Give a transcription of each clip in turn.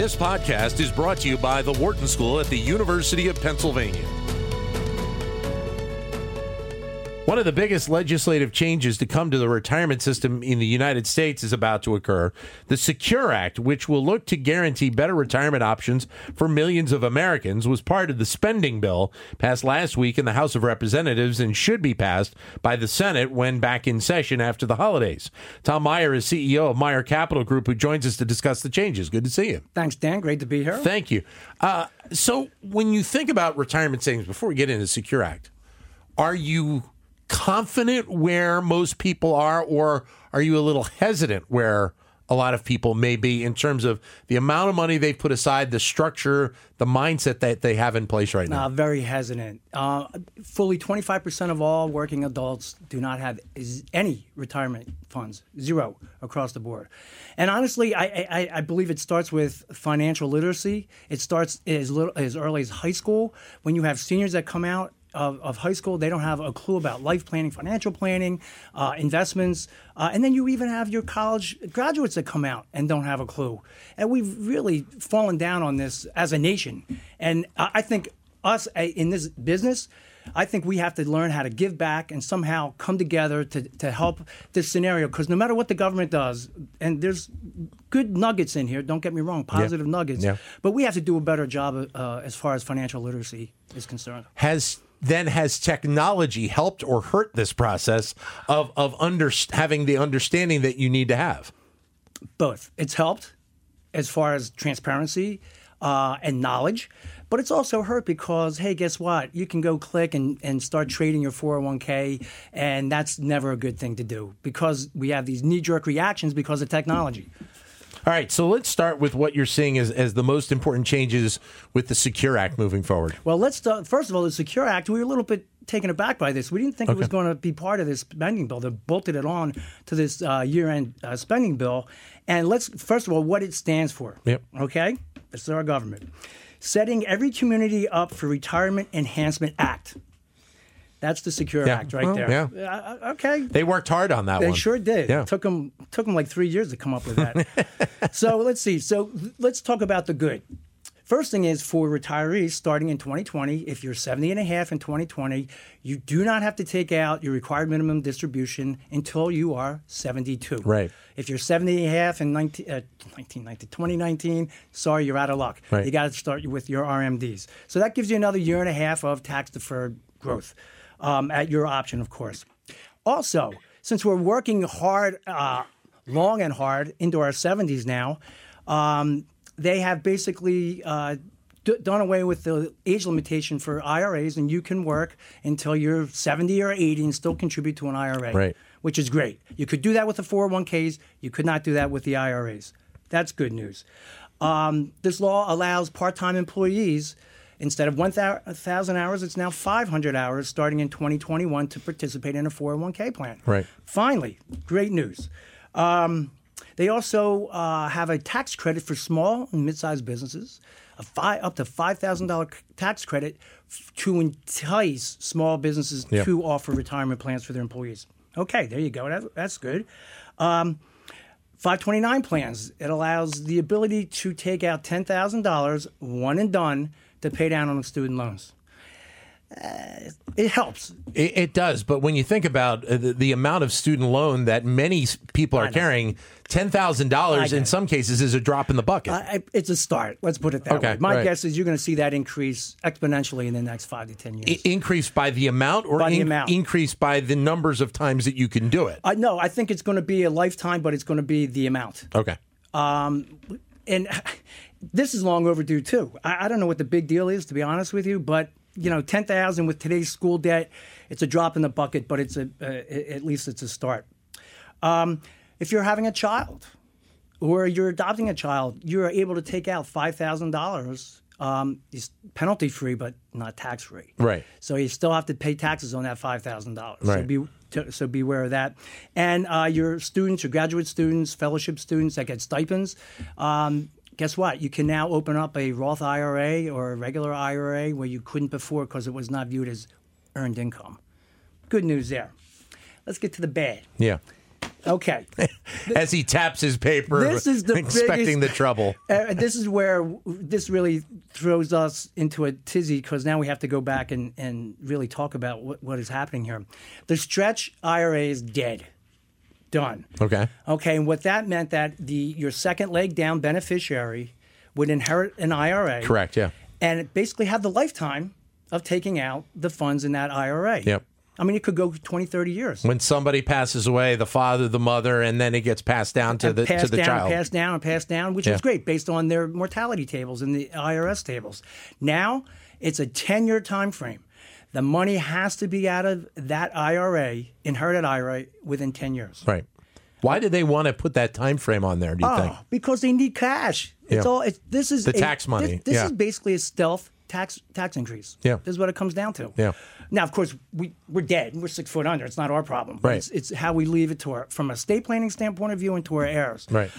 This podcast is brought to you by the Wharton School at the University of Pennsylvania. One of the biggest legislative changes to come to the retirement system in the United States is about to occur. The SECURE Act, which will look to guarantee better retirement options for millions of Americans, was part of the spending bill passed last week in the House of Representatives and should be passed by the Senate when back in session after the holidays. Tom Meyer is CEO of Meyer Capital Group, who joins us to discuss the changes. Good to see you. Thanks, Dan. Great to be here. Thank you. So when you think about retirement savings, before we get into the SECURE Act, are you confident where most people are, or are you a little hesitant where a lot of people may be in terms of the amount of money they put aside, the structure, the mindset that they have in place right now? Very hesitant. Fully 25% of all working adults do not have any retirement funds, zero across the board. And honestly, I believe it starts with financial literacy. It starts as early as high school. When you have seniors that come out of high school, they don't have a clue about life planning, financial planning, investments, and then you even have your college graduates that come out and don't have a clue. And we've really fallen down on this as a nation. And I think us in this business, I think we have to learn how to give back and somehow come together to help this scenario, because no matter what the government does, and there's good nuggets in here, don't get me wrong, positive nuggets, but we have to do a better job as far as financial literacy is concerned. Has technology helped or hurt this process of having the understanding that you need to have? Both. It's helped as far as transparency and knowledge, but it's also hurt because, hey, guess what? You can go click and start trading your 401k, and that's never a good thing to do because we have these knee-jerk reactions because of technology. All right, so let's start with what you're seeing as the most important changes with the SECURE Act moving forward. Well, let's first of all, the SECURE Act, we were a little bit taken aback by this. We didn't think it was going to be part of this spending bill. They bolted it on to this year-end spending bill. And let's, first of all, what it stands for. Yep. Okay? This is our government. Setting Every Community Up for Retirement Enhancement Act. That's the SECURE Act right there. Yeah. Okay. They worked hard on that one. They sure did. Yeah. Took them like 3 years to come up with that. So let's see. So let's talk about the good. First thing is for retirees starting in 2020, if you're 70 and a half in 2020, you do not have to take out your required minimum distribution until you are 72. Right. If you're 70 and a half in 2019, sorry, you're out of luck. Right. You got to start with your RMDs. So that gives you another year and a half of tax-deferred growth. At your option, of course. Also, since we're working hard, long and hard, into our 70s now, they have basically done away with the age limitation for IRAs, and you can work until you're 70 or 80 and still contribute to an IRA, right, which is great. You could do that with the 401ks. You could not do that with the IRAs. That's good news. This law allows part-time employees, instead of 1,000 hours, it's now 500 hours starting in 2021 to participate in a 401k plan. Right. Finally, great news. They also have a tax credit for small and mid-sized businesses, up to $5,000 tax credit to entice small businesses to offer retirement plans for their employees. Okay, there you go. That's good. 529 plans. It allows the ability to take out $10,000, one and done, to pay down on student loans. It helps. It does. But when you think about the amount of student loan that many people are carrying, $10,000 in some cases is a drop in the bucket. It's a start. Let's put it that way. My guess is you're going to see that increase exponentially in the next 5 to 10 years. Increase by the amount, or increase by the numbers of times that you can do it? No, I think it's going to be a lifetime, but it's going to be the amount. Okay. And this is long overdue, too. I don't know what the big deal is, to be honest with you, but, you know, $10,000 with today's school debt, it's a drop in the bucket, but it's at least it's a start. If you're having a child or you're adopting a child, you're able to take out $5,000. It's penalty-free, but not tax-free. Right. So you still have to pay taxes on that $5,000. Right. So beware of that. And your students, your graduate students, fellowship students that get stipends, guess what? You can now open up a Roth IRA or a regular IRA where you couldn't before because it was not viewed as earned income. Good news there. Let's get to the bad. Yeah. Okay. As he taps his paper, this is the expecting biggest, the trouble. This is where this really throws us into a tizzy, because now we have to go back and really talk about what is happening here. The stretch IRA is dead. Done. Okay. Okay, and what that meant that your second leg down beneficiary would inherit an IRA. Correct, yeah. And basically have the lifetime of taking out the funds in that IRA. Yep. I mean, it could go 20, 30 years. When somebody passes away, the father, the mother, and then it gets passed down to the child. Passed down and passed down, which is great based on their mortality tables and the IRS tables. Now, it's a 10-year time frame. The money has to be out of that IRA, inherited IRA, within 10 years. Right. Why did they want to put that time frame on there, do you think? Because they need cash. It's all. This is the tax money. This is basically a stealth tax increase. Yeah. This is what it comes down to. Yeah. Now, of course, we're dead. We're 6 foot under. It's not our problem. Right. It's how we leave it to our, from a estate planning standpoint of view, and to our heirs. Right.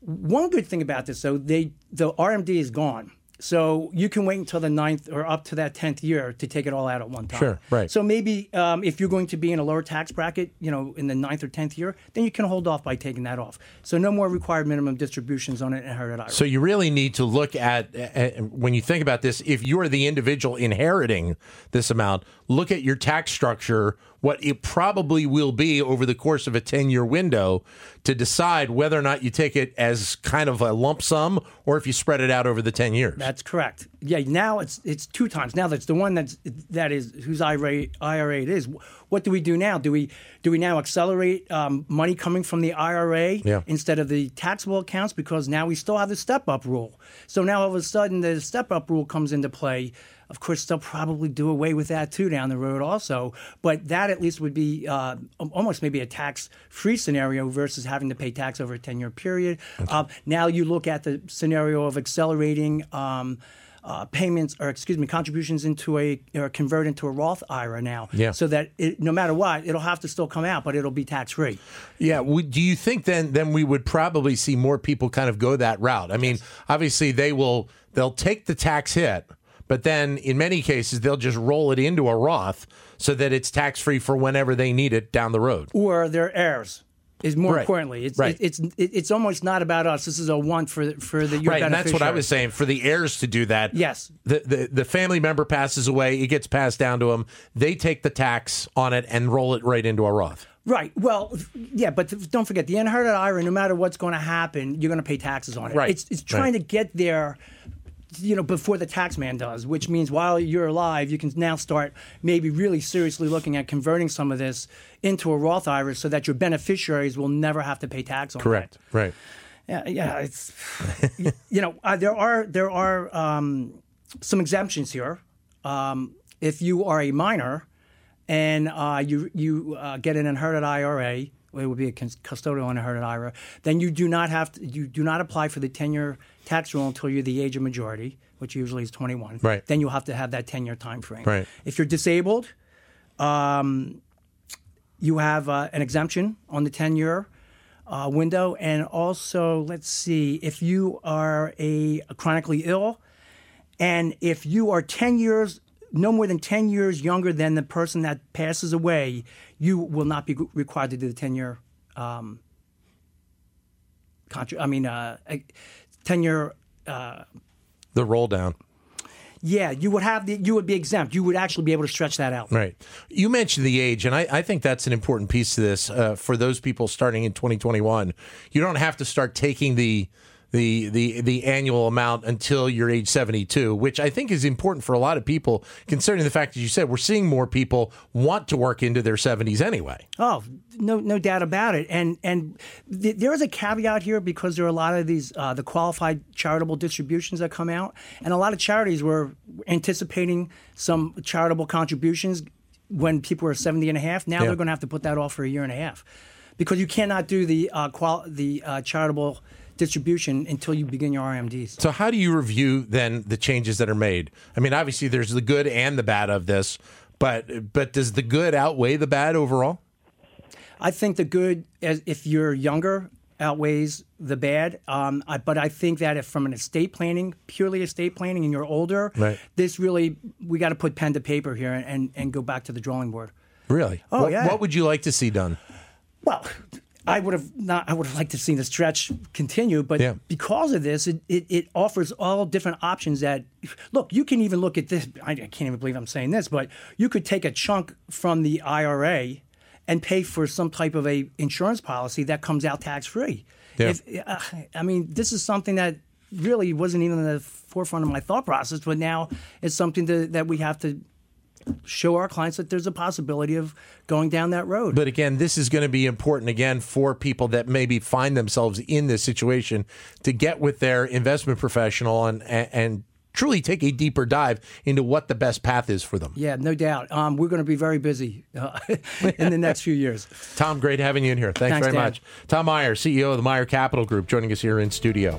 One good thing about this, though, the RMD is gone. So you can wait until the 9th or up to that 10th year to take it all out at one time. Sure, right. So maybe if you're going to be in a lower tax bracket, in the 9th or 10th year, then you can hold off by taking that off. So no more required minimum distributions on an inherited IRA. So you really need to look at, when you think about this, if you're the individual inheriting this amount, look at your tax structure, what it probably will be over the course of a 10-year window, to decide whether or not you take it as kind of a lump sum or if you spread it out over the 10 years. That's correct. Yeah, now it's two times. Now that's the one that is whose IRA it is. What do we do now? Do we now accelerate money coming from the IRA instead of the taxable accounts, because now we still have the step-up rule. So now all of a sudden the step-up rule comes into play. Of course, they'll probably do away with that, too, down the road also. But that at least would be almost maybe a tax-free scenario versus having to pay tax over a 10-year period. Okay. Now you look at the scenario of accelerating contributions into convert into a Roth IRA now, so that no matter what, it'll have to still come out, but it'll be tax-free. Yeah. Do you think then we would probably see more people kind of go that route? I mean, obviously they'll take the tax hit, but then in many cases, they'll just roll it into a Roth so that it's tax-free for whenever they need it down the road. Or their heirs. Is more importantly, it's almost not about us. This is a want for the your beneficiary. And that's what I was saying, for the heirs to do that. Yes, the family member passes away, it gets passed down to them. They take the tax on it and roll it right into a Roth. Right. Well, yeah, but don't forget the inherited IRA. No matter what's going to happen, you're going to pay taxes on it. Right. It's trying to get there, before the tax man does, which means while you're alive, you can now start maybe really seriously looking at converting some of this into a Roth IRA so that your beneficiaries will never have to pay tax on it. Correct. That. Right. Yeah. It's there are some exemptions here. If you are a minor and you get an inherited IRA, it would be a custodial inherited IRA, then you do not apply for the 10-year tax rule until you're the age of majority, which usually is 21. Right. Then you'll have to have that 10-year time frame. Right. If you're disabled, you have an exemption on the 10-year window. And also, let's see, if you are a chronically ill, and if you are no more than 10 years younger than the person that passes away, you will not be required to do the 10-year 10-year the roll down. Yeah, you would be exempt. You would actually be able to stretch that out. Right. You mentioned the age, and I think that's an important piece to this for those people starting in 2021. You don't have to start taking the annual amount until you're age 72, which I think is important for a lot of people, considering the fact that, you said, we're seeing more people want to work into their 70s anyway. Oh, no doubt about it. And there is a caveat here, because there are a lot of these the qualified charitable distributions that come out, and a lot of charities were anticipating some charitable contributions when people are 70 and a half. Now they're going to have to put that off for a year and a half, because you cannot do the charitable distribution until you begin your RMDs. So how do you review, then, the changes that are made? I mean, obviously, there's the good and the bad of this, but does the good outweigh the bad overall? I think the good, if you're younger, outweighs the bad. But I think that if from an estate planning, purely estate planning, and you're older, this really, we got to put pen to paper here and go back to the drawing board. Really? Oh, yeah. What would you like to see done? Well, I would have liked to have seen the stretch continue, but because of this, it offers all different options. That look, you can even look at this. I can't even believe I'm saying this, but you could take a chunk from the IRA and pay for some type of a insurance policy that comes out tax free. Yeah. I mean, this is something that really wasn't even in the forefront of my thought process, but now it's something that we have to show our clients that there's a possibility of going down that road. But again, this is going to be important again for people that maybe find themselves in this situation to get with their investment professional and truly take a deeper dive into what the best path is for them. Yeah, no doubt. We're going to be very busy in the next few years. Tom, great having you in here. Thanks very much. Tom Meyer, CEO of the Meyer Capital Group, joining us here in studio.